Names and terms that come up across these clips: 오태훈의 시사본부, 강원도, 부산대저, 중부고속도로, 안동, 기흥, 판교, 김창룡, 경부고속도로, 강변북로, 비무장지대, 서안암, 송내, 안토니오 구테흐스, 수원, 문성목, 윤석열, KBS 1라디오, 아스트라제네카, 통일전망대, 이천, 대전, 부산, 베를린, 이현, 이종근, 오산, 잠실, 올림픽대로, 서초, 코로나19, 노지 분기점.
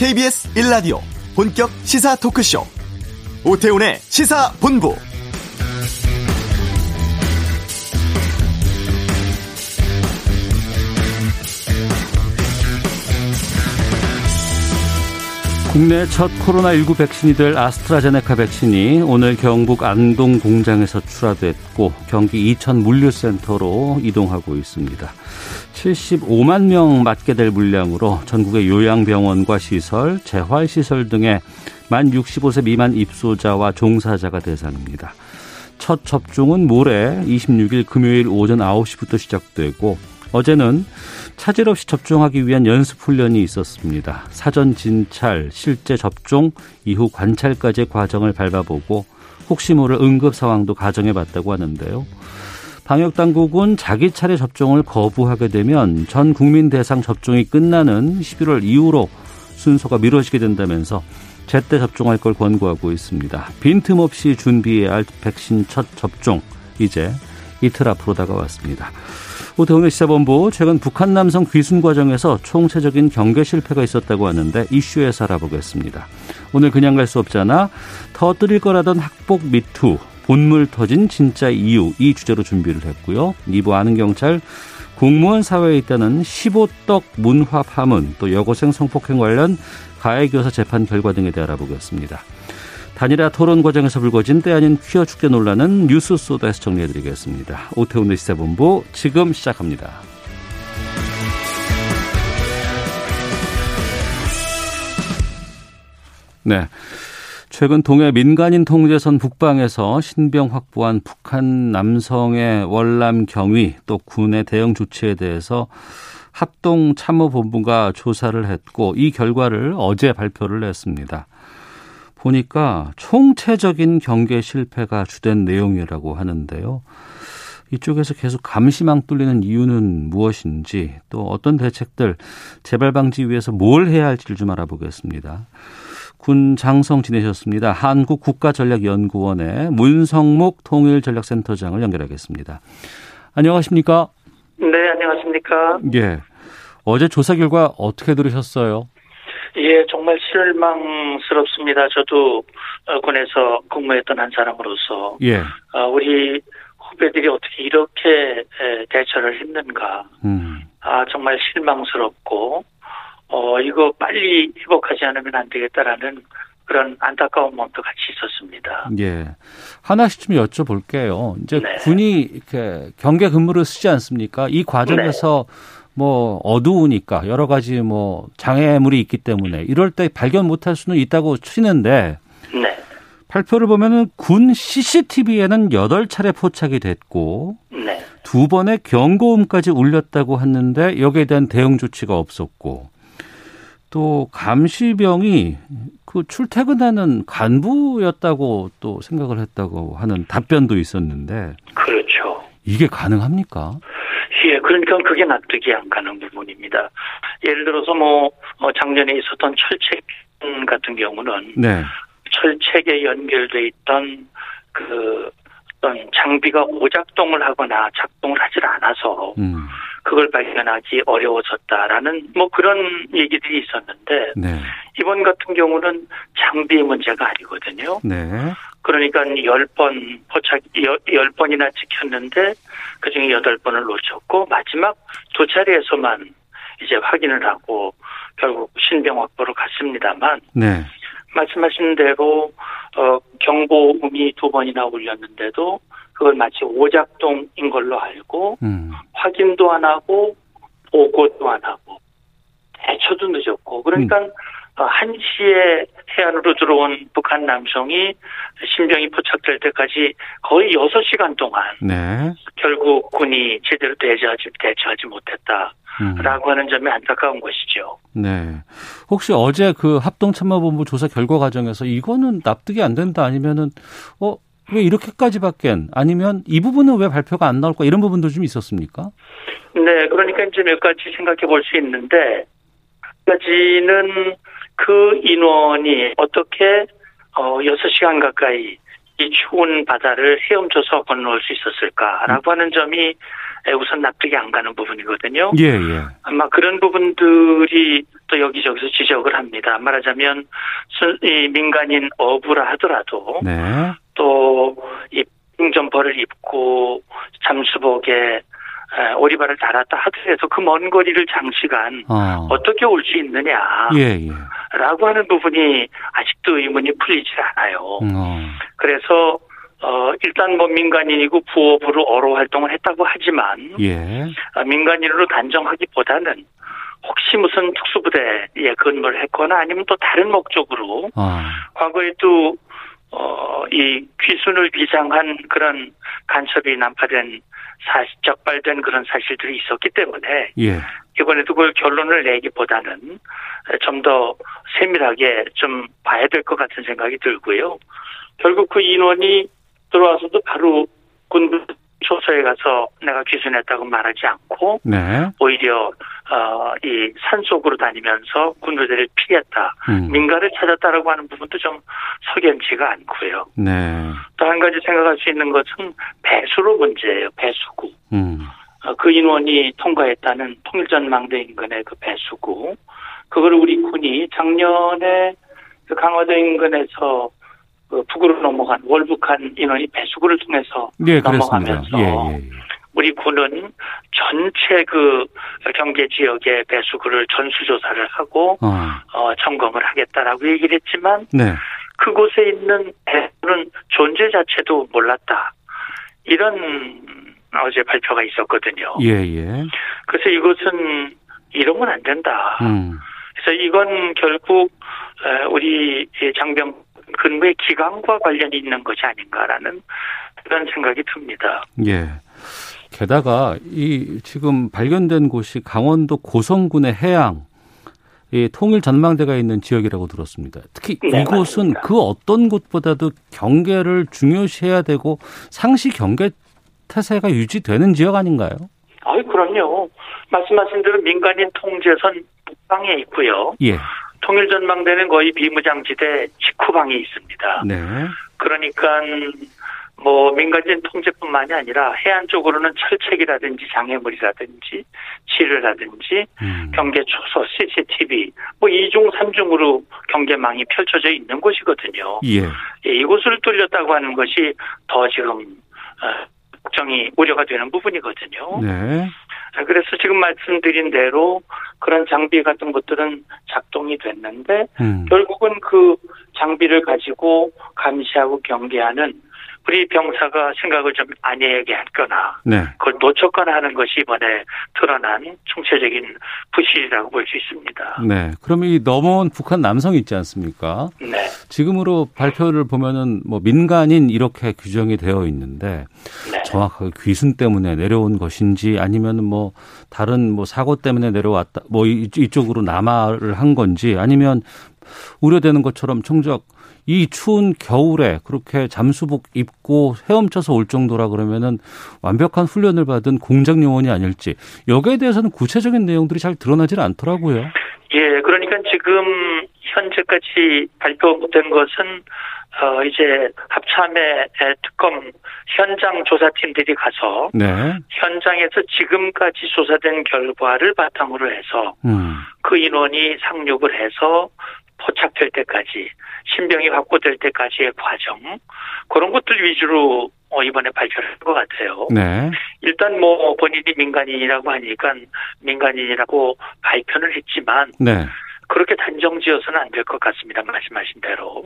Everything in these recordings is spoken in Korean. KBS 1라디오 본격 시사 토크쇼 오태훈의 시사본부. 국내 첫 코로나19 백신이 될 아스트라제네카 백신이 오늘 경북 안동 공장에서 출하됐고 경기 이천 물류센터로 이동하고 있습니다. 75만 명 맞게 될 물량으로 전국의 요양병원과 시설, 재활시설 등의 만 65세 미만 입소자와 종사자가 대상입니다. 첫 접종은 모레 26일 금요일 오전 9시부터 시작되고 어제는 차질 없이 접종하기 위한 연습훈련이 있었습니다. 사전 진찰, 실제 접종, 이후 관찰까지의 과정을 밟아보고 혹시 모를 응급 상황도 가정해봤다고 하는데요. 방역당국은 자기 차례 접종을 거부하게 되면 전 국민 대상 접종이 끝나는 11월 이후로 순서가 미뤄지게 된다면서 제때 접종할 걸 권고하고 있습니다. 빈틈없이 준비해야 할 백신 첫 접종, 이제 이틀 앞으로 다가왔습니다. 오태훈의 시사본부, 최근 북한 남성 귀순 과정에서 총체적인 경계 실패가 있었다고 하는데 이슈에서 알아보겠습니다. 오늘 그냥 갈 수 없잖아, 터뜨릴 거라던 학폭 미투, 본물 터진 진짜 이유, 이 주제로 준비를 했고요. 2부 아는 경찰, 공무원 사회에 있다는 15떡 문화 파문, 또 여고생 성폭행 관련 가해교사 재판 결과 등에 대해 알아보겠습니다. 단일화 토론 과정에서 불거진 때 아닌 퀴어 축제 논란은 뉴스 소다에서 정리해드리겠습니다. 오태훈의 시사본부 지금 시작합니다. 네, 최근 동해 민간인 통제선 북방에서 신병 확보한 북한 남성의 월남 경위, 또 군의 대응 조치에 대해서 합동참모본부가 조사를 했고 이 결과를 어제 발표를 했습니다. 보니까 총체적인 경계 실패가 주된 내용이라고 하는데요. 이쪽에서 계속 감시망 뚫리는 이유는 무엇인지, 또 어떤 대책들, 재발 방지 위해서 뭘 해야 할지를 좀 알아보겠습니다. 군 장성 지내셨습니다. 한국국가전략연구원의 문성목 통일전략센터장을 연결하겠습니다. 안녕하십니까? 네, 안녕하십니까? 예. 어제 조사 결과 어떻게 들으셨어요? 예, 정말 실망스럽습니다. 저도 군에서 근무했던 한 사람으로서, 예, 우리 후배들이 어떻게 이렇게 대처를 했는가. 아, 정말 실망스럽고, 이거 빨리 회복하지 않으면 안 되겠다라는 그런 안타까운 마음도 같이 있었습니다. 예, 하나씩 좀 여쭤볼게요. 이제 네, 군이 이렇게 경계 근무를 쓰지 않습니까? 이 과정에서 네, 뭐 어두우니까 여러 가지 뭐 장애물이 있기 때문에 이럴 때 발견 못할 수는 있다고 치는데, 네, 발표를 보면은 군 CCTV에는 8차례 포착이 됐고, 네, 2번의 경고음까지 울렸다고 하는데 여기에 대한 대응 조치가 없었고, 또 감시병이 그 출퇴근하는 간부였다고 또 생각을 했다고 하는 답변도 있었는데, 그렇죠. 이게 가능합니까? 예, 그러니까 그게 납득이 안 가는 부분입니다. 예를 들어서 뭐 작년에 있었던 철책 같은 경우는, 네, 철책에 연결돼 있던 그 어떤 장비가 오작동을 하거나 작동을 하질 않아서 그걸 발견하기 어려워졌다라는 뭐 그런 얘기들이 있었는데, 네, 이번 같은 경우는 장비의 문제가 아니거든요. 네. 그러니까 10번 포착, 10번이나 찍혔는데 그중에 8번을 놓쳤고 마지막 2차례에서만 이제 확인을 하고 결국 신병 확보로 갔습니다만, 네, 말씀하신 대로 경보음이 2번이나 울렸는데도 그걸 마치 오작동인 걸로 알고 확인도 안 하고 보고도 안 하고 대처도 늦었고, 그러니까 1시에 해안으로 들어온 북한 남성이 신병이 포착될 때까지 거의 6시간 동안, 네, 결국 군이 제대로 대처하지 못했다 라고 하는 점이 안타까운 것이죠. 네. 혹시 어제 그 합동참모본부 조사 결과 과정에서 이거는 납득이 안 된다, 아니면은 왜 이렇게까지밖엔, 아니면 이 부분은 왜 발표가 안 나올까, 이런 부분도 좀 있었습니까? 네, 그러니까 이제 몇 가지 생각해 볼 수 있는데, 몇 가지는 그 인원이 어떻게 6시간 가까이 이 추운 바다를 헤엄쳐서 건너올 수 있었을까라고 하는 점이 우선 납득이 안 가는 부분이거든요. 예. 아마 그런 부분들이 또 여기저기서 지적을 합니다. 말하자면 이 민간인 어부라 하더라도 네. 또 이 풍전벌을 입고 잠수복에 오리발을 달았다 하더라도 그 먼 거리를 장시간 어떻게 올 수 있느냐라고 하는 부분이 아직도 의문이 풀리지 않아요. 그래서 일단 뭐 민간인이고 부업으로 어로 활동을 했다고 하지만 민간인으로 단정하기보다는 혹시 무슨 특수부대에 근무를 했거나 아니면 또 다른 목적으로 과거에 또 이 귀순을 비장한 그런 간첩이 난파된 적발된 그런 사실들이 있었기 때문에 이번에도 그걸 결론을 내기보다는 좀 더 세밀하게 좀 봐야 될 것 같은 생각이 들고요. 결국 그 인원이 들어와서도 바로 군부조서에 가서 내가 귀순했다고 말하지 않고 오히려 이 산속으로 다니면서 군부대를 피했다, 민가를 찾았다라고 하는 부분도 좀 석연치가 않고요. 또 한 가지 생각할 수 있는 것은 배수로 문제예요. 배수구. 그 인원이 통과했다는 통일전망대 인근의 그 배수구. 그걸 우리 군이 작년에 그 강화도 인근에서 그 북으로 넘어간 월북한 인원이 배수구를 통해서 넘어가면서 우리 군은 전체 그 경계 지역의 배수구를 전수조사를 하고 점검을 하겠다라고 얘기를 했지만 그곳에 있는 배수는 존재 자체도 몰랐다. 이런 어제 발표가 있었거든요. 그래서 이것은 이러면 안 된다. 그래서 이건 결국 우리 장병 근무의 기간과 관련이 있는 것이 아닌가라는 그런 생각이 듭니다. 게다가 이 지금 발견된 곳이 강원도 고성군의 해양, 이 통일 전망대가 있는 지역이라고 들었습니다. 특히 이곳은 맞습니다. 그 어떤 곳보다도 경계를 중요시해야 되고 상시 경계 태세가 유지되는 지역 아닌가요? 그럼요. 말씀하신 대로 민간인 통제선 북방에 있고요. 통일 전망대는 거의 비무장지대 직후방에 있습니다. 그러니까 뭐 민간인 통제뿐만이 아니라 해안 쪽으로는 철책이라든지 장애물이라든지 지뢰라든지 경계 초소, CCTV 뭐 2중, 3중으로 경계망이 펼쳐져 있는 곳이거든요. 이곳을 뚫렸다고 하는 것이 더 지금 걱정이 우려가 되는 부분이거든요. 그래서 지금 말씀드린 대로 그런 장비 같은 것들은 작동이 됐는데 결국은 그 장비를 가지고 감시하고 경계하는 우리 병사가 생각을 좀 안이하게 했거나 그걸 놓쳤거나 하는 것이 이번에 드러난 총체적인 부실이라고 볼 수 있습니다. 그럼 이 넘어온 북한 남성 있지 않습니까? 지금으로 발표를 보면은 뭐 민간인 이렇게 규정이 되어 있는데 정확하게 귀순 때문에 내려온 것인지 아니면 뭐 다른 뭐 사고 때문에 내려왔다 뭐 이쪽으로 남하를 한 건지 아니면 우려되는 것처럼 총적 이 추운 겨울에 그렇게 잠수복 입고 헤엄쳐서 올 정도라 그러면은 완벽한 훈련을 받은 공작 요원이 아닐지 여기에 대해서는 구체적인 내용들이 잘 드러나질 않더라고요. 그러니까 지금 현재까지 발표된 것은 이제 합참의 특검 현장 조사팀들이 가서 현장에서 지금까지 조사된 결과를 바탕으로 해서 그 인원이 상륙을 해서 포착될 때까지 신병이 확보될 때까지의 과정 그런 것들 위주로 이번에 발표를 한 것 같아요. 일단 뭐 본인이 민간인이라고 하니까 민간인이라고 발표는 했지만 그렇게 단정지어서는 안 될 것 같습니다. 말씀하신 대로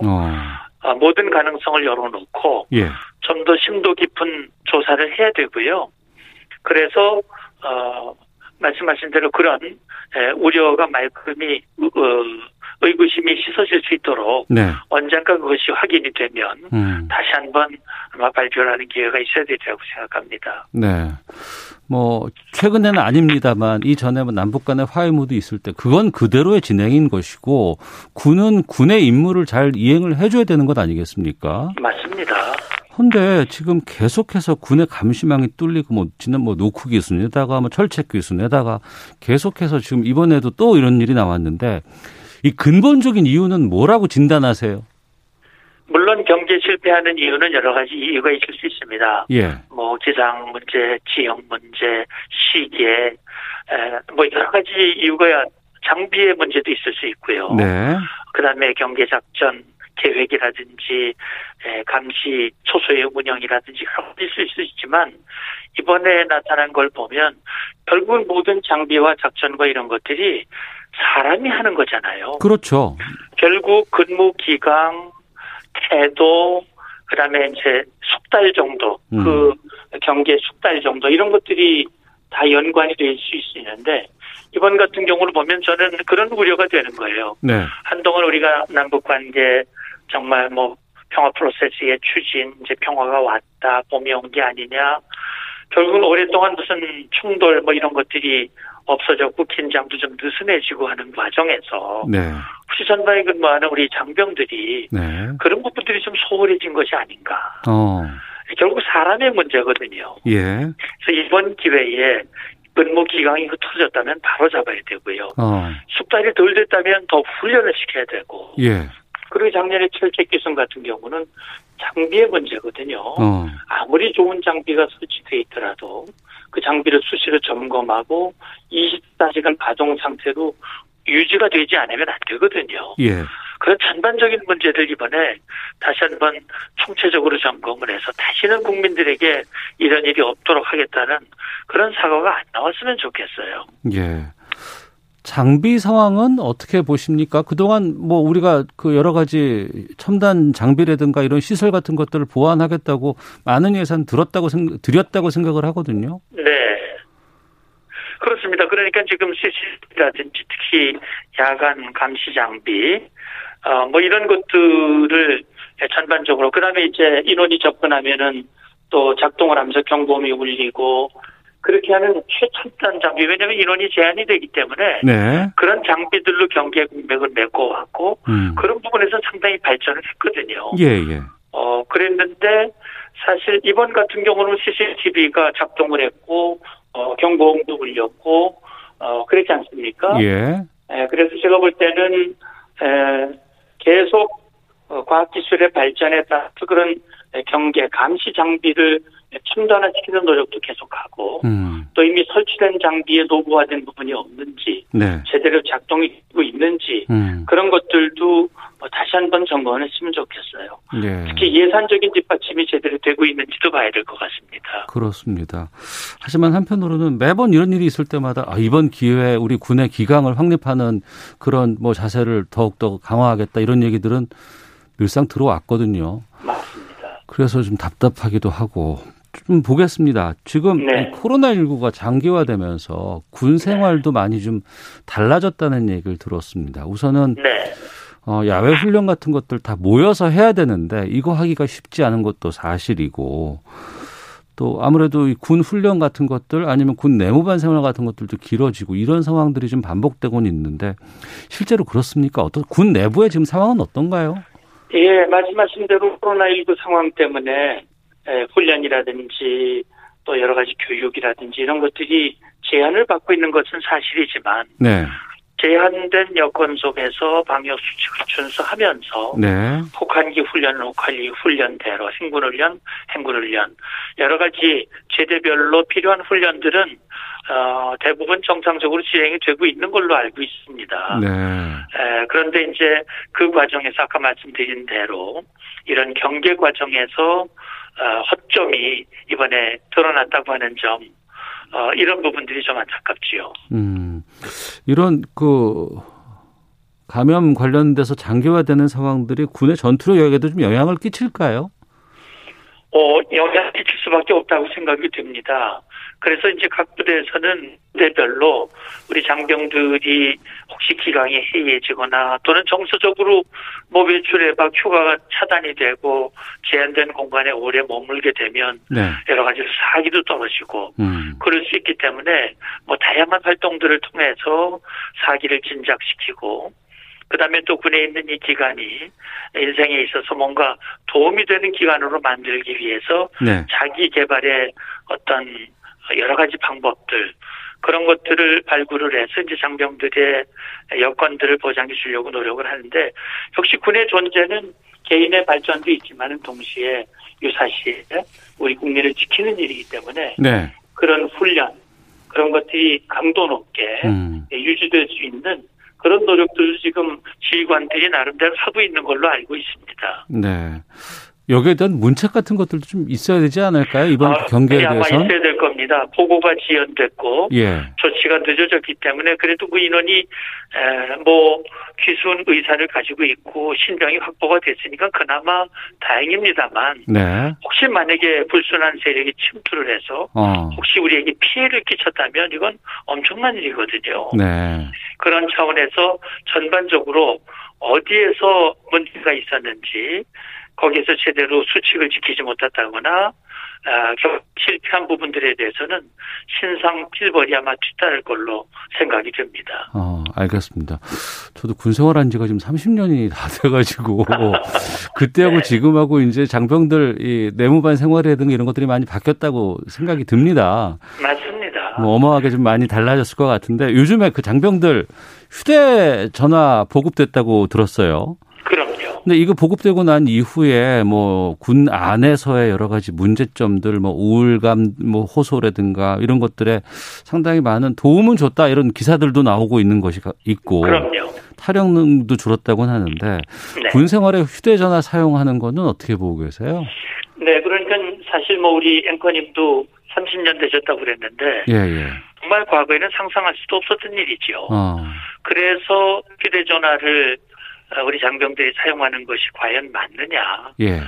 모든 가능성을 열어놓고 좀 더 심도 깊은 조사를 해야 되고요. 그래서 말씀하신 대로 그런 우려가 말끔히 의구심이 씻어질 수 있도록 언젠가 그것이 확인이 되면 다시 한번 아마 발표를 하는 기회가 있어야 되리라고 생각합니다. 뭐 최근에는 아닙니다만 이전에 남북 간의 화해무도 있을 때 그건 그대로의 진행인 것이고 군은 군의 임무를 잘 이행을 해줘야 되는 것 아니겠습니까? 맞습니다. 근데 지금 계속해서 군의 감시망이 뚫리고 뭐 지난 뭐 노크 기순에다가 뭐 철책 기순에다가 계속해서 지금 이번에도 또 이런 일이 나왔는데 이 근본적인 이유는 뭐라고 진단하세요? 물론 경제 실패하는 이유는 여러 가지 이유가 있을 수 있습니다. 예. 뭐 지상 문제, 지역 문제, 시계, 뭐 여러 가지 이유가 장비의 문제도 있을 수 있고요. 네. 그다음에 경계 작전 계획이라든지 감시 초소의 운영이라든지 그런 것도 있을 수 있지만 이번에 나타난 걸 보면 결국 모든 장비와 작전과 이런 것들이 사람이 하는 거잖아요. 그렇죠. 결국 근무 기간, 태도, 그다음에 이제 숙달 정도, 그 경계 숙달 정도 이런 것들이 다 연관이 될 수 있는데 이번 같은 경우를 보면 저는 그런 우려가 되는 거예요. 네. 한동안 우리가 남북 관계 정말 뭐 평화 프로세스의 추진, 이제 평화가 왔다, 봄이 온 게 아니냐. 결국은 오랫동안 무슨 충돌 뭐 이런 것들이 없어졌고 긴장도 좀 느슨해지고 하는 과정에서 네. 후지선방에 근무하는 우리 장병들이 네. 그런 부분들이 좀 소홀해진 것이 아닌가. 결국 사람의 문제거든요. 예. 그래서 이번 기회에 근무 기간이 흩어졌다면 바로 잡아야 되고요. 숙달이 덜 됐다면 더 훈련을 시켜야 되고. 예. 그리고 작년에 철제 기승 같은 경우는 장비의 문제거든요. 아무리 좋은 장비가 설치되어 있더라도 그 장비를 수시로 점검하고 24시간 가동 상태로 유지가 되지 않으면 안 되거든요. 예. 그런 전반적인 문제들 이번에 다시 한번 총체적으로 점검을 해서 다시는 국민들에게 이런 일이 없도록 하겠다는 그런 사과가 안 나왔으면 좋겠어요. 예. 장비 상황은 어떻게 보십니까? 그동안 뭐 우리가 그 여러 가지 첨단 장비라든가 이런 시설 같은 것들을 보완하겠다고 많은 예산 들였다고 생각을 하거든요. 네. 그렇습니다. 그러니까 지금 CCTV라든지 특히 야간 감시 장비, 뭐 이런 것들을 전반적으로, 그 다음에 이제 인원이 접근하면은 또 작동을 하면서 경보음이 울리고, 그렇게 하는 최첨단 장비, 왜냐하면 인원이 제한이 되기 때문에 네. 그런 장비들로 경계 공백을 메꿔왔고 그런 부분에서 상당히 발전을 했거든요. 예예. 그랬는데 사실 이번 같은 경우는 CCTV가 작동을 했고 경보음도 울렸고 그렇지 않습니까? 예. 그래서 제가 볼 때는 계속 과학기술의 발전에 따라서 그런 경계 감시 장비를 첨단화시키는 노력도 계속하고 또 이미 설치된 장비에 노후화된 부분이 없는지 네. 제대로 작동이 되고 있는지 그런 것들도 다시 한번 점검을 했으면 좋겠어요. 네. 특히 예산적인 뒷받침이 제대로 되고 있는지도 봐야 될 것 같습니다. 그렇습니다. 하지만 한편으로는 매번 이런 일이 있을 때마다 이번 기회에 우리 군의 기강을 확립하는 그런 뭐 자세를 더욱더 강화하겠다 이런 얘기들은 늘상 들어왔거든요. 맞습니다. 그래서 좀 답답하기도 하고 좀 보겠습니다. 지금 네. 코로나19가 장기화되면서 군 생활도 네. 많이 좀 달라졌다는 얘기를 들었습니다. 우선은 네. 야외 훈련 같은 것들 다 모여서 해야 되는데 이거 하기가 쉽지 않은 것도 사실이고 또 아무래도 이 군 훈련 같은 것들 아니면 군 내무반 생활 같은 것들도 길어지고 이런 상황들이 좀 반복되고는 있는데 실제로 그렇습니까? 군 내부의 지금 상황은 어떤가요? 예, 말씀하신 대로 코로나19 상황 때문에 훈련이라든지 또 여러 가지 교육이라든지 이런 것들이 제한을 받고 있는 것은 사실이지만 네. 제한된 여건 속에서 방역 수칙을 준수하면서 네. 혹한기 훈련, 혹한기 훈련대로 행군훈련, 행군훈련 여러 가지 제대별로 필요한 훈련들은 대부분 정상적으로 진행이 되고 있는 걸로 알고 있습니다. 네. 그런데 이제 그 과정에서 아까 말씀드린 대로 이런 경계 과정에서 허점이 이번에 드러났다고 하는 점, 이런 부분들이 좀 안타깝지요. 이런 그 감염 관련돼서 장기화되는 상황들이 군의 전투력에도 좀 영향을 끼칠까요? 영향을 끼칠 수밖에 없다고 생각이 됩니다. 그래서 이제 각 부대에서는 부대별로 우리 장병들이 혹시 기강이 해이해지거나 또는 정서적으로 뭐 외출에 막 휴가가 차단이 되고 제한된 공간에 오래 머물게 되면 네. 여러 가지로 사기도 떨어지고 그럴 수 있기 때문에 뭐 다양한 활동들을 통해서 사기를 진작시키고 그다음에 또 군에 있는 이 기간이 인생에 있어서 뭔가 도움이 되는 기간으로 만들기 위해서 네. 자기 개발에 어떤 여러 가지 방법들 그런 것들을 발굴을 해서 이제 장병들의 여건들을 보장해 주려고 노력을 하는데 역시 군의 존재는 개인의 발전도 있지만은 동시에 유사시에 우리 국민을 지키는 일이기 때문에 네. 그런 훈련, 그런 것들이 강도 높게 유지될 수 있는 그런 노력들을 지금 지휘관들이 나름대로 하고 있는 걸로 알고 있습니다. 네. 여기에 대한 문책 같은 것들도 좀 있어야 되지 않을까요? 이번 경계에 대해서? 아마 있어야 될 겁니다. 보고가 지연됐고 예. 조치가 늦어졌기 때문에 그래도 그 인원이 귀순 의사를 가지고 있고 신병이 확보가 됐으니까 그나마 다행입니다만 네. 혹시 만약에 불순한 세력이 침투를 해서 혹시 우리에게 피해를 끼쳤다면 이건 엄청난 일이거든요. 네. 그런 차원에서 전반적으로 어디에서 문제가 있었는지 거기에서 제대로 수칙을 지키지 못했다거나 실패한 부분들에 대해서는 신상 필벌이 아마 뒤따를 걸로 생각이 듭니다. 알겠습니다. 저도 군생활한 지가 지금 30년이 다 돼가지고 그때하고 네. 지금하고 이제 장병들 이 내무반 생활에 등 이런 것들이 많이 바뀌었다고 생각이 듭니다. 맞습니다. 뭐 어마하게 좀 많이 달라졌을 것 같은데 요즘에 그 장병들 휴대전화 보급됐다고 들었어요. 근데 이거 보급되고 난 이후에 뭐 군 안에서의 여러 가지 문제점들, 뭐 우울감, 뭐 호소라든가 이런 것들에 상당히 많은 도움은 줬다 이런 기사들도 나오고 있는 것이 있고, 그럼요. 탈영능도 줄었다고는 하는데 네. 군 생활에 휴대전화 사용하는 거는 어떻게 보고 계세요? 네, 그러니까 사실 뭐 우리 앵커님도 30년 되셨다고 그랬는데. 예. 정말 과거에는 상상할 수도 없었던 일이죠. 그래서 휴대전화를 우리 장병들이 사용하는 것이 과연 맞느냐. 예.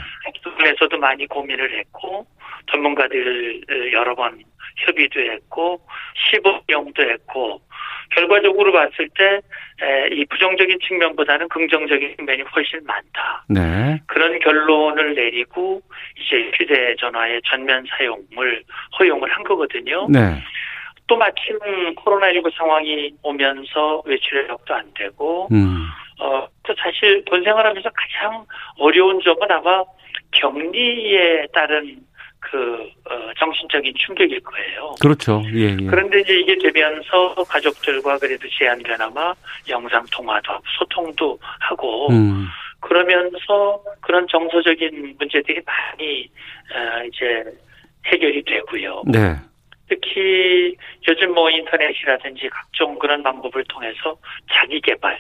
그중에서도 많이 고민을 했고 전문가들 여러 번 협의도 했고 시범용도 했고 결과적으로 봤을 때 이 부정적인 측면보다는 긍정적인 측면이 훨씬 많다. 네. 그런 결론을 내리고 이제 휴대전화의 전면 사용을 허용을 한 거거든요. 네. 또 마침 코로나19 상황이 오면서 외출력도 안 되고 또 사실 본 생활하면서 가장 어려운 점은 아마 격리에 따른 그 정신적인 충격일 거예요. 그렇죠. 예. 그런데 이제 이게 되면서 가족들과 그래도 제한되나마 영상 통화도 하고 소통도 하고 그러면서 그런 정서적인 문제들이 많이 이제 해결이 되고요. 네. 특히 요즘 뭐 인터넷이라든지 각종 그런 방법을 통해서 자기 개발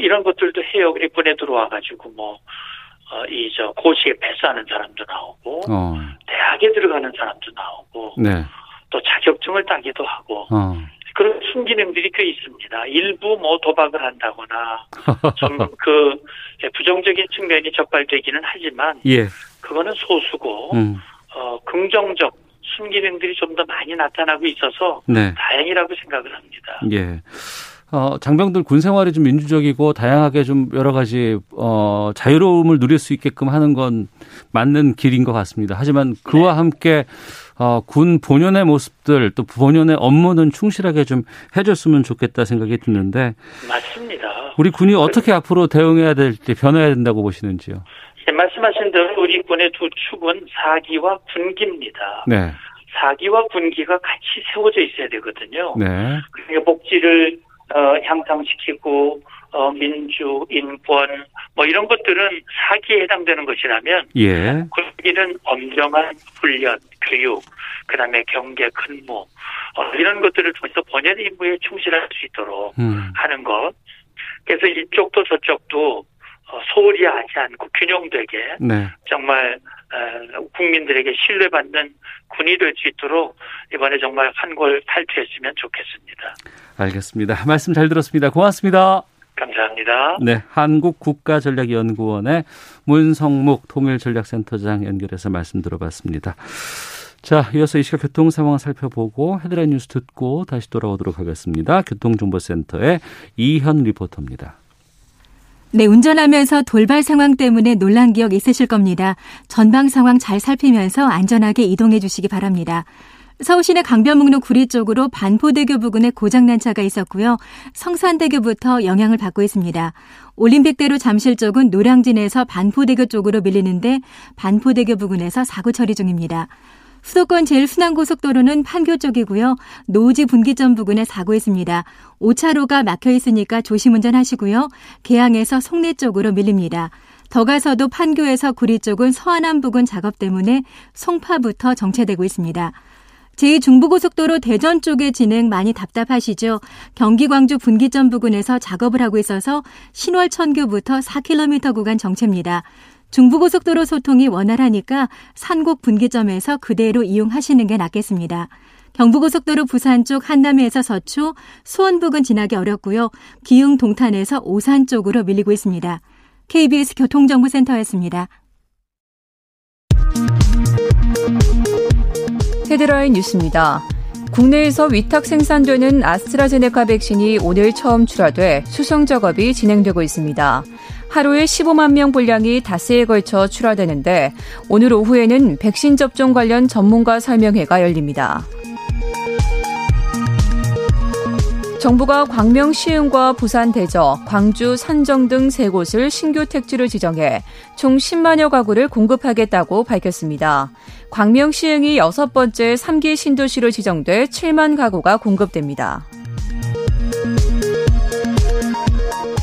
이런 것들도 해요. 우리 군에 들어와 가지고 뭐 이 저 고시에 패스하는 사람도 나오고 대학에 들어가는 사람도 나오고 네. 또 자격증을 따기도 하고 그런 순기능들이 꽤 있습니다. 일부 뭐 도박을 한다거나 좀 그 부정적인 측면이 적발되기는 하지만 예. 그거는 소수고 긍정적 순기능들이 좀 더 많이 나타나고 있어서 네. 다행이라고 생각을 합니다. 예. 장병들 군 생활이 좀 민주적이고 다양하게 좀 여러 가지 자유로움을 누릴 수 있게끔 하는 건 맞는 길인 것 같습니다. 하지만 그와 네. 함께 군 본연의 모습들 또 본연의 업무는 충실하게 좀 해줬으면 좋겠다 생각이 드는데 맞습니다. 우리 군이 어떻게 앞으로 대응해야 될지 변해야 된다고 보시는지요? 네, 말씀하신 대로 우리 군의 두 축은 사기와 군기입니다. 네. 사기와 군기가 같이 세워져 있어야 되거든요. 네. 그러니까 복지를 향상시키고 민주, 인권 뭐 이런 것들은 사기에 해당되는 것이라면 예. 군기는 엄정한 훈련, 교육, 그다음에 경계, 근무 이런 것들을 통해서 본연의 임무에 충실할 수 있도록 하는 것. 그래서 이쪽도 저쪽도 소홀히 하지 않고 균형되게 네. 정말 국민들에게 신뢰받는 군이 될 수 있도록 이번에 정말 환골탈퇴했으면 좋겠습니다. 알겠습니다. 말씀 잘 들었습니다. 고맙습니다. 감사합니다. 네, 한국국가전략연구원의 문성목 통일전략센터장 연결해서 말씀 들어봤습니다. 자, 이어서 이 시각 교통 상황 살펴보고 헤드라인 뉴스 듣고 다시 돌아오도록 하겠습니다. 교통정보센터의 이현 리포터입니다. 네, 운전하면서 돌발 상황 때문에 놀란 기억 있으실 겁니다. 전방 상황 잘 살피면서 안전하게 이동해 주시기 바랍니다. 서울시내 강변북로 구리 쪽으로 반포대교 부근에 고장난 차가 있었고요. 성산대교부터 영향을 받고 있습니다. 올림픽대로 잠실 쪽은 노량진에서 반포대교 쪽으로 밀리는데 반포대교 부근에서 사고 처리 중입니다. 수도권 제1순환고속도로는 판교 쪽이고요. 노지 분기점 부근에 사고 있습니다. 5차로가 막혀 있으니까 조심 운전하시고요. 계양에서 송내 쪽으로 밀립니다. 더 가서도 판교에서 구리 쪽은 서안암 부근 작업 때문에 송파부터 정체되고 있습니다. 제2중부고속도로 대전 쪽의 진행 많이 답답하시죠? 경기 광주 분기점 부근에서 작업을 하고 있어서 신월천교부터 4km 구간 정체입니다. 중부고속도로 소통이 원활하니까 산곡 분기점에서 그대로 이용하시는 게 낫겠습니다. 경부고속도로 부산 쪽 한남에서 서초, 수원 부근 지나기 어렵고요. 기흥 동탄에서 오산 쪽으로 밀리고 있습니다. KBS 교통정보센터였습니다. 헤드라인 뉴스입니다. 국내에서 위탁 생산되는 아스트라제네카 백신이 오늘 처음 출하돼 수송 작업이 진행되고 있습니다. 하루에 15만 명 분량이 닷새에 걸쳐 출하되는데 오늘 오후에는 백신 접종 관련 전문가 설명회가 열립니다. 정부가 광명 시흥과 부산대저, 광주산정 등 세 곳을 신규 택지를 지정해 총 10만여 가구를 공급하겠다고 밝혔습니다. 광명 시흥이 6번째 3기 신도시로 지정돼 7만 가구가 공급됩니다.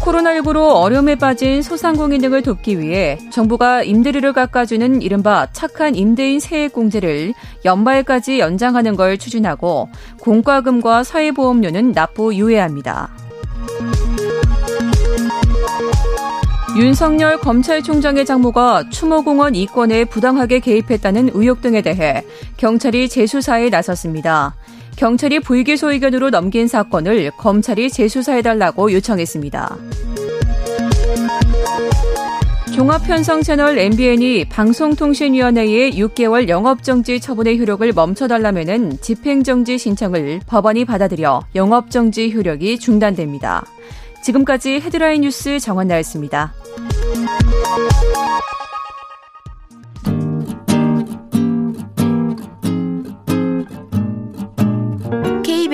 코로나19로 어려움에 빠진 소상공인 등을 돕기 위해 정부가 임대료를 깎아주는 이른바 착한 임대인 세액공제를 연말까지 연장하는 걸 추진하고 공과금과 사회보험료는 납부 유예합니다. 윤석열 검찰총장의 장모가 추모공원 이권에 부당하게 개입했다는 의혹 등에 대해 경찰이 재수사에 나섰습니다. 경찰이 불기소 의견으로 넘긴 사건을 검찰이 재수사해달라고 요청했습니다. 종합편성채널 MBN이 방송통신위원회의 6개월 영업정지 처분의 효력을 멈춰달라면은 집행정지 신청을 법원이 받아들여 영업정지 효력이 중단됩니다. 지금까지 헤드라인 뉴스 정한나였습니다.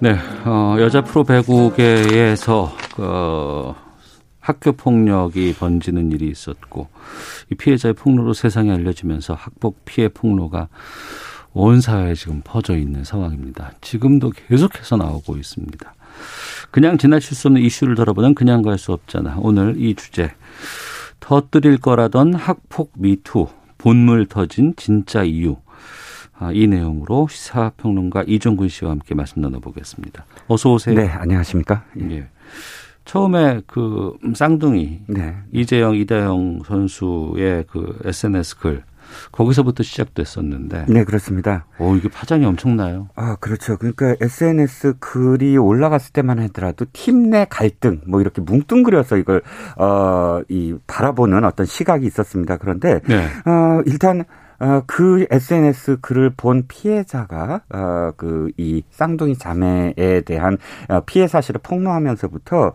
네, 여자 프로 배구계에서 학교 폭력이 번지는 일이 있었고 이 피해자의 폭로로 세상에 알려지면서 학폭 피해 폭로가 온 사회에 지금 퍼져 있는 상황입니다. 지금도 계속해서 나오고 있습니다. 그냥 지나칠 수 없는 이슈를 다뤄보는 그냥 갈 수 없잖아. 오늘 이 주제, 터뜨릴 거라던 학폭 미투, 본물 터진 진짜 이유. 이 내용으로 시사평론가 이종근 씨와 함께 말씀 나눠보겠습니다. 어서 오세요. 네, 안녕하십니까. 예. 처음에 그 쌍둥이, 네, 이재영, 이다영 선수의 그 SNS 글, 거기서부터 시작됐었는데. 네, 그렇습니다. 이게 파장이 엄청나요. 그렇죠. 그러니까 SNS 글이 올라갔을 때만 하더라도 팀 내 갈등, 이렇게 뭉뚱그려서 이걸, 이 바라보는 어떤 시각이 있었습니다. 그런데, 네, 일단, 그 SNS 글을 본 피해자가, 이 쌍둥이 자매에 대한 피해 사실을 폭로하면서부터,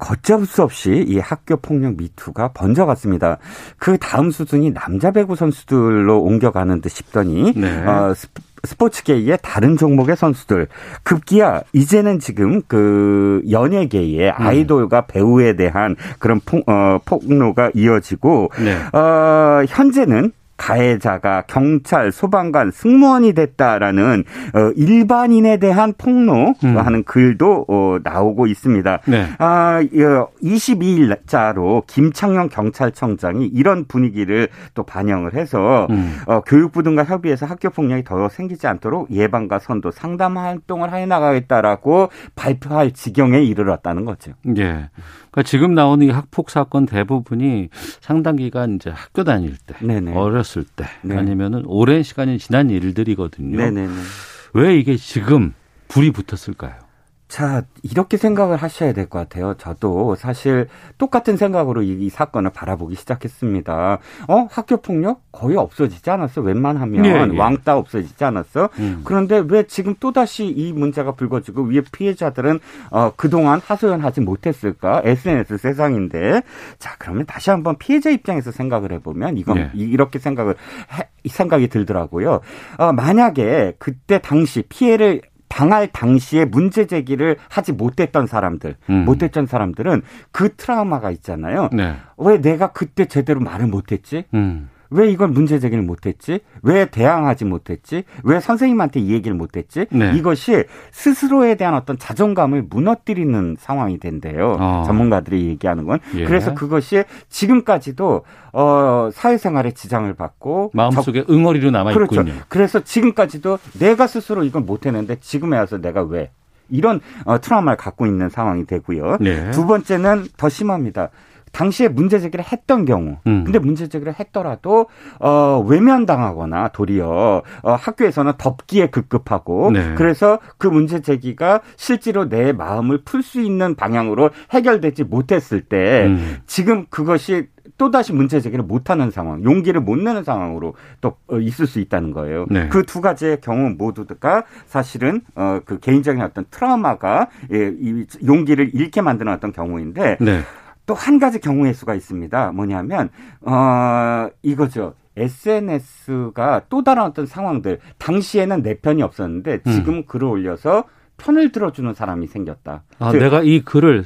걷잡수 없이 이 학교 폭력 미투가 번져갔습니다. 그 다음 수준이 남자 배구 선수들로 옮겨가는 듯 싶더니, 네, 스포츠계의 다른 종목의 선수들, 급기야 이제는 지금 그 연예계의 아이돌과 배우에 대한 그런 폭로가 이어지고, 네, 현재는 가해자가 경찰, 소방관, 승무원이 됐다라는 일반인에 대한 폭로하는 글도 나오고 있습니다. 네. 22일자로 김창룡 경찰청장이 이런 분위기를 또 반영을 해서 교육부 등과 협의해서 학교 폭력이 더 생기지 않도록 예방과 선도, 상담 활동을 해나가겠다라고 발표할 지경에 이르렀다는 거죠. 네. 그러니까 지금 나오는 이 학폭 사건 대부분이 상당 기간 이제 학교 다닐 때, 네네, 어렸을 때, 네, 아니면은 오랜 시간이 지난 일들이거든요. 네네네. 왜 이게 지금 불이 붙었을까요? 자, 이렇게 생각을 하셔야 될 것 같아요. 저도 사실 똑같은 생각으로 이 사건을 바라보기 시작했습니다. 학교폭력? 거의 없어지지 않았어? 웬만하면. 네. 왕따 없어지지 않았어? 그런데 왜 지금 또다시 이 문제가 불거지고 위에 피해자들은 그동안 하소연하지 못했을까? SNS 세상인데. 자, 그러면 다시 한번 피해자 입장에서 생각을 해보면 이건 네. 이렇게 생각이 들더라고요. 만약에 그때 당시 피해를 당할 당시에 문제 제기를 하지 못했던 사람들, 못했던 사람들은 그 트라우마가 있잖아요. 네. 왜 내가 그때 제대로 말을 못했지? 왜 이걸 문제 제기를 못했지? 왜 대항하지 못했지? 왜 선생님한테 이 얘기를 못했지? 네. 이것이 스스로에 대한 어떤 자존감을 무너뜨리는 상황이 된대요. 전문가들이 얘기하는 건. 예. 그래서 그것이 지금까지도 사회생활에 지장을 받고 마음속에 응어리로 남아있군요. 그렇죠. 그래서 지금까지도 내가 스스로 이걸 못했는데 지금에 와서 내가 왜? 이런 트라우마를 갖고 있는 상황이 되고요. 네. 두 번째는 더 심합니다. 당시에 문제 제기를 했던 경우, 근데 문제 제기를 했더라도 외면당하거나 도리어 학교에서는 덮기에 급급하고 네. 그래서 그 문제 제기가 실제로 내 마음을 풀 수 있는 방향으로 해결되지 못했을 때 지금 그것이 또다시 문제 제기를 못하는 상황, 용기를 못 내는 상황으로 또 있을 수 있다는 거예요. 네. 그 두 가지의 경우 모두가 사실은 그 개인적인 어떤 트라우마가 용기를 잃게 만드는 어떤 경우인데 네. 또 한 가지 경우의 수가 있습니다. 뭐냐면 이거죠. SNS가 또 다른 어떤 상황들. 당시에는 내 편이 없었는데 지금 글을 올려서 편을 들어주는 사람이 생겼다. 내가 이 글을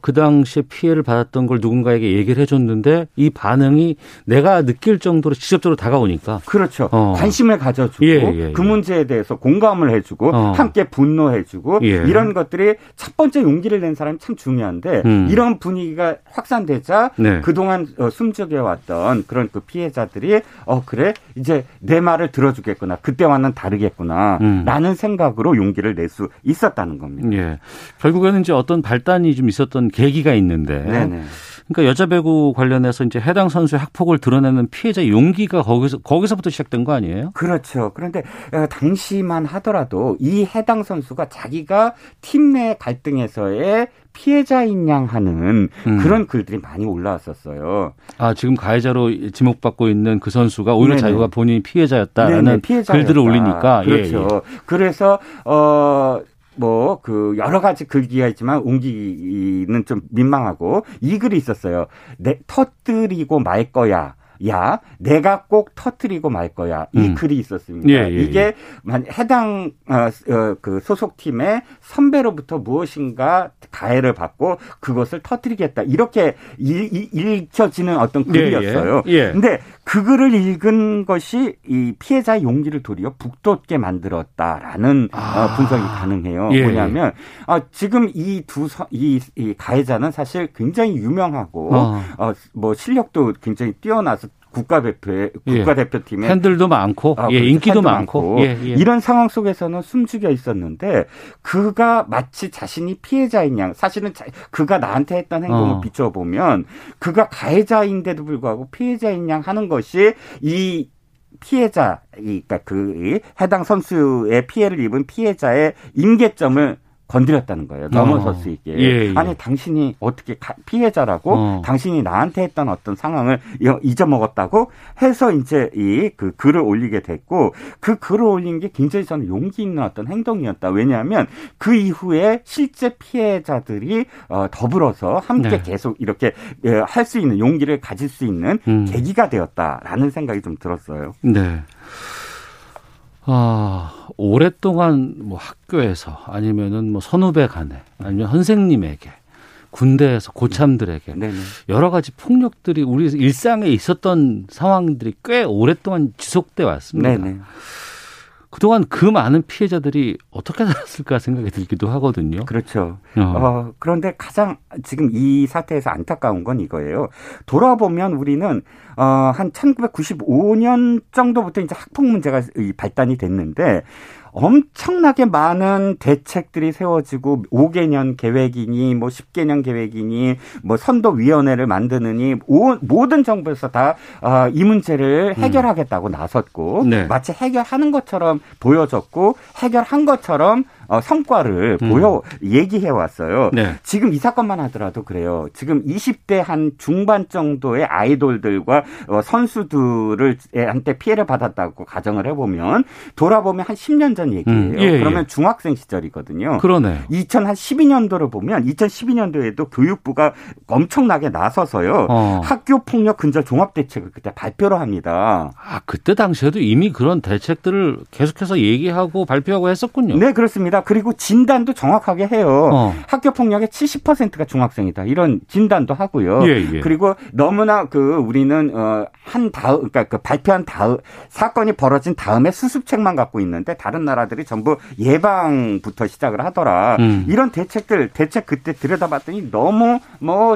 그 당시에 피해를 받았던 걸 누군가에게 얘기를 해줬는데 이 반응이 내가 느낄 정도로 직접적으로 다가오니까. 그렇죠. 관심을 가져주고 예. 그 문제에 대해서 공감을 해주고 함께 분노해주고 예. 이런 것들이 첫 번째 용기를 낸 사람이 참 중요한데 이런 분위기가 확산되자 네. 그동안 숨죽여왔던 그런 그 피해자들이 그래 이제 내 말을 들어주겠구나. 그때와는 다르겠구나 라는 생각으로 용기를 낼 수 있었다는 겁니다. 예. 결국에는 이제 어떤 발단이 좀 있었던 계기가 있는데, 네네. 그러니까 여자 배구 관련해서 이제 해당 선수의 학폭을 드러내는 피해자의 용기가 거기서부터 시작된 거 아니에요? 그렇죠. 그런데 당시만 하더라도 이 해당 선수가 자기가 팀 내 갈등에서의 피해자인 양 하는 그런 글들이 많이 올라왔었어요. 지금 가해자로 지목받고 있는 그 선수가 오히려 네네. 자기가 본인이 피해자였다라는 네네, 글들을 올리니까. 그렇죠. 예. 그래서 그 여러 가지 글귀가 있지만 옮기기는 좀 민망하고 이 글이 있었어요. 터뜨리고 말 거야. 야, 내가 꼭 터뜨리고 말 거야. 이 글이 있었습니다. 예. 이게 해당 그 소속팀의 선배로부터 무엇인가 가해를 받고 그것을 터뜨리겠다. 이렇게 읽혀지는 어떤 글이었어요. 그런데 그 글을 읽은 것이 이 피해자의 용기를 도리어 북돋게 만들었다라는 분석이 가능해요. 뭐냐면 지금 이 가해자는 사실 굉장히 유명하고 실력도 굉장히 뛰어나서 국가대표팀에 팬들도 많고 인기도 많고 이런 상황 속에서는 숨죽여 있었는데 그가 마치 자신이 피해자인 양 사실은 그가 나한테 했던 행동을 비춰보면 그가 가해자인데도 불구하고 피해자인 양 하는 것이 이 피해자 그러니까 그 해당 선수의 피해를 입은 피해자의 임계점을 건드렸다는 거예요. 넘어설 수 있게. 아니 당신이 어떻게 피해자라고 당신이 나한테 했던 어떤 상황을 잊어먹었다고 해서 이제 그 글을 올리게 됐고 그 글을 올린 게 굉장히 저는 용기 있는 어떤 행동이었다. 왜냐하면 그 이후에 실제 피해자들이 더불어서 함께 네. 계속 이렇게 할 수 있는 용기를 가질 수 있는 계기가 되었다라는 생각이 좀 들었어요. 네. 오랫동안 학교에서 아니면은 선후배 간에 아니면 선생님에게 군대에서 고참들에게 네네. 여러 가지 폭력들이 우리 일상에 있었던 상황들이 꽤 오랫동안 지속돼 왔습니다. 네네. 그동안 그 많은 피해자들이 어떻게 살았을까 생각이 들기도 하거든요. 그렇죠. 그런데 가장 지금 이 사태에서 안타까운 건 이거예요. 돌아보면 우리는 한 1995년 정도부터 이제 학폭 문제가 발단이 됐는데 엄청나게 많은 대책들이 세워지고 5개년 계획이니 10개년 계획이니 선도위원회를 만드느니 모든 정부에서 다 이 문제를 해결하겠다고 나섰고 네. 마치 해결하는 것처럼 보여졌고 해결한 것처럼 성과를 얘기해 왔어요. 네. 지금 이 사건만 하더라도 그래요. 지금 20대 한 중반 정도의 아이돌들과 선수들을 한테 피해를 받았다고 가정을 해보면 돌아보면 한 10년 전 얘기예요. 예, 그러면 중학생 시절이거든요. 그러네. 2012년도를 보면 2012년도에도 교육부가 엄청나게 나서서요. 학교 폭력 근절 종합 대책을 그때 발표를 합니다. 아, 그때 당시에도 이미 그런 대책들을 계속해서 얘기하고 발표하고 했었군요. 네, 그렇습니다. 그리고 진단도 정확하게 해요. 학교 폭력의 70%가 중학생이다. 이런 진단도 하고요. 예, 예. 그리고 너무나 우리는 발표한 다음 사건이 벌어진 다음에 수습책만 갖고 있는데 다른 나라들이 전부 예방부터 시작을 하더라. 이런 대책 그때 들여다봤더니 너무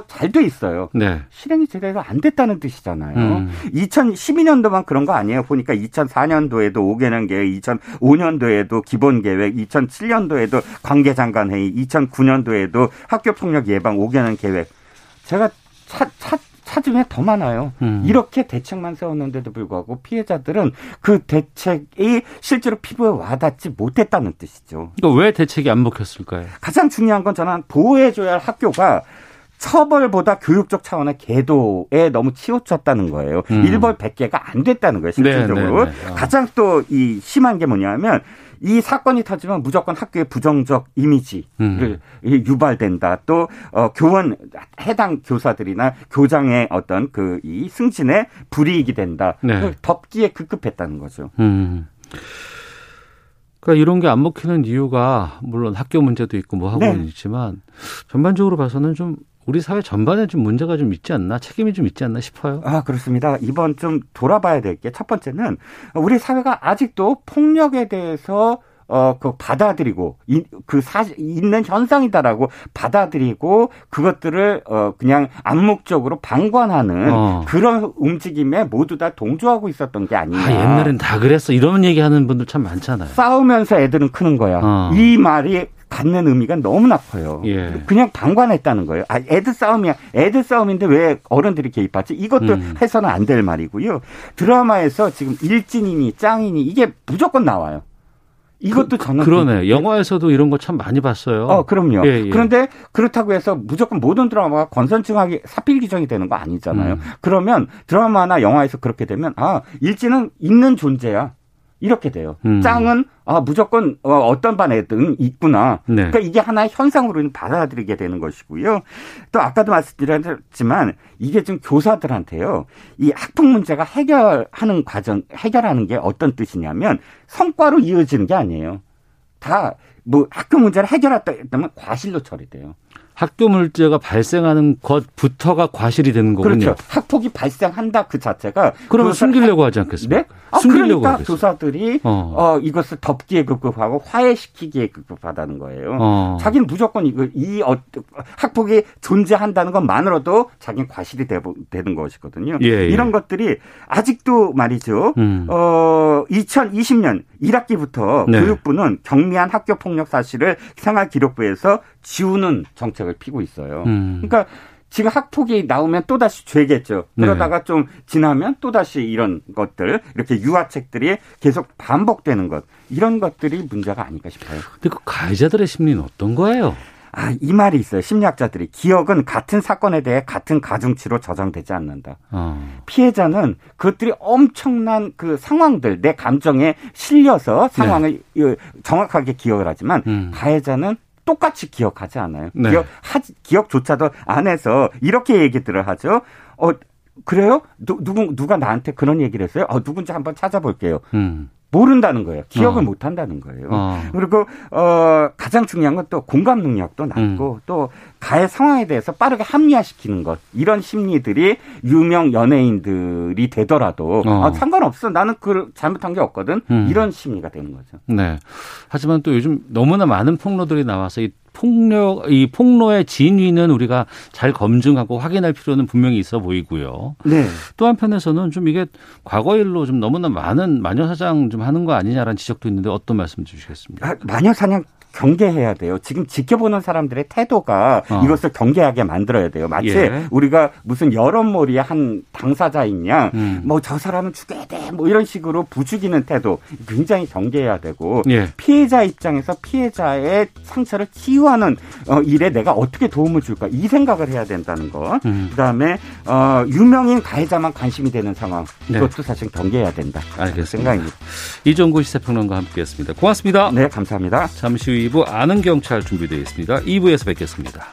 잘 돼 있어요. 네. 실행이 제대로 안 됐다는 뜻이잖아요. 2012년도만 그런 거 아니에요. 보니까 2004년도에도 5개년 계획, 2005년도에도 기본 계획, 2007년도에도 관계장관 회의, 2009년도에도 학교폭력 예방 5개년 계획. 제가 찾으면 더 많아요. 이렇게 대책만 세웠는데도 불구하고 피해자들은 그 대책이 실제로 피부에 와닿지 못했다는 뜻이죠. 그러니까 왜 대책이 안 먹혔을까요? 가장 중요한 건 저는 보호해줘야 할 학교가 처벌보다 교육적 차원의 계도에 너무 치우쳤다는 거예요. 일벌 100개가 안 됐다는 거예요. 실질적으로. 네네네. 가장 또 이 심한 게 뭐냐면 이 사건이 터지면 무조건 학교의 부정적 이미지를 유발된다. 또 해당 교사들이나 교장의 어떤 이 승진에 불이익이 된다. 네. 덮기에 급급했다는 거죠. 그러니까 이런 게 안 먹히는 이유가 물론 학교 문제도 있고 뭐 하고 네. 있지만 전반적으로 봐서는 좀 우리 사회 전반에 좀 문제가 좀 있지 않나, 책임이 좀 있지 않나 싶어요. 아, 그렇습니다. 이번 좀 돌아봐야 될 게 첫 번째는 우리 사회가 아직도 폭력에 대해서 받아들이고 있는 현상이다라고 받아들이고 그것들을 그냥 암묵적으로 방관하는 그런 움직임에 모두 다 동조하고 있었던 게 아니냐. 아, 옛날엔 다 그랬어. 이런 얘기하는 분들 참 많잖아요. 싸우면서 애들은 크는 거야. 이 말이 갖는 의미가 너무나 커요. 예. 그냥 방관했다는 거예요. 아, 애들 싸움이야. 애들 싸움인데 왜 어른들이 개입하지? 이것도 해서는 안 될 말이고요. 드라마에서 지금 일진이니 짱이니 이게 무조건 나와요. 이것도 저는 그러네. 영화에서도 이런 거 참 많이 봤어요. 그럼요. 예, 예. 그런데 그렇다고 해서 무조건 모든 드라마가 권선징악이 사필 규정이 되는 거 아니잖아요. 그러면 드라마나 영화에서 그렇게 되면 일진은 있는 존재야. 이렇게 돼요. 짱은 무조건 어떤 반에든 있구나. 네. 그러니까 이게 하나의 현상으로는 받아들이게 되는 것이고요. 또 아까도 말씀드렸지만 이게 좀 교사들한테요. 이 학폭 문제가 해결하는 게 어떤 뜻이냐면 성과로 이어지는 게 아니에요. 다 학교 문제를 해결했다 했다면 과실로 처리돼요. 학교 문제가 발생하는 것부터가 과실이 되는 거군요. 그렇죠. 학폭이 발생한다 그 자체가. 그러면 숨기려고 하지 않겠습니까? 네? 숨기려고 그러니까 하겠어요. 교사들이 이것을 덮기에 급급하고 화해시키기에 급급하다는 거예요. 자기는 무조건 학폭이 존재한다는 것만으로도 자기는 과실이 되는 것이거든요. 예, 예. 이런 것들이 아직도 말이죠. 2020년 1학기부터 네. 교육부는 경미한 학교폭력 사실을 생활기록부에서 지우는 정책을 피고 있어요. 그러니까 지금 학폭이 나오면 또다시 죄겠죠. 그러다가 네. 좀 지나면 또다시 이런 것들, 이렇게 유아책들이 계속 반복되는 것. 이런 것들이 문제가 아닐까 싶어요. 근데 그 가해자들의 심리는 어떤 거예요? 아, 이 말이 있어요. 심리학자들이. 기억은 같은 사건에 대해 같은 가중치로 저장되지 않는다. 피해자는 그것들이 엄청난 상황들, 내 감정에 실려서 상황을 네. 정확하게 기억을 하지만 가해자는 똑같이 기억하지 않아요. 네. 기억조차도 안 해서 이렇게 얘기들을 하죠. 그래요? 누가 나한테 그런 얘기를 했어요? 누군지 한번 찾아볼게요. 모른다는 거예요. 기억을 못 한다는 거예요. 그리고 가장 중요한 건 또 공감 능력도 낮고 또 가해 상황에 대해서 빠르게 합리화시키는 것. 이런 심리들이 유명 연예인들이 되더라도 상관없어. 나는 잘못한 게 없거든. 이런 심리가 되는 거죠. 네. 하지만 또 요즘 너무나 많은 폭로들이 나와서 이 폭로의 진위는 우리가 잘 검증하고 확인할 필요는 분명히 있어 보이고요. 네. 또 한편에서는 좀 이게 과거 일로 좀 너무나 많은 마녀 사냥 좀 하는 거 아니냐라는 지적도 있는데 어떤 말씀 주시겠습니까? 마녀 사냥 경계해야 돼요. 지금 지켜보는 사람들의 태도가 이것을 경계하게 만들어야 돼요. 마치 우리가 무슨 여론몰이의 한 당사자인 양 뭐 저 사람은 죽여야 돼 뭐 이런 식으로 부추기는 태도 굉장히 경계해야 되고 피해자 입장에서 피해자의 상처를 치유하는 일에 내가 어떻게 도움을 줄까 이 생각을 해야 된다는 것. 그다음에 유명인 가해자만 관심이 되는 상황 이것도 사실 경계해야 된다. 알겠습니다. 생각입니다. 이종근 시사평론가와 함께했습니다. 고맙습니다. 네, 감사합니다. 잠시 후 2부 아는 경찰 준비되어 있습니다. 2부에서 뵙겠습니다.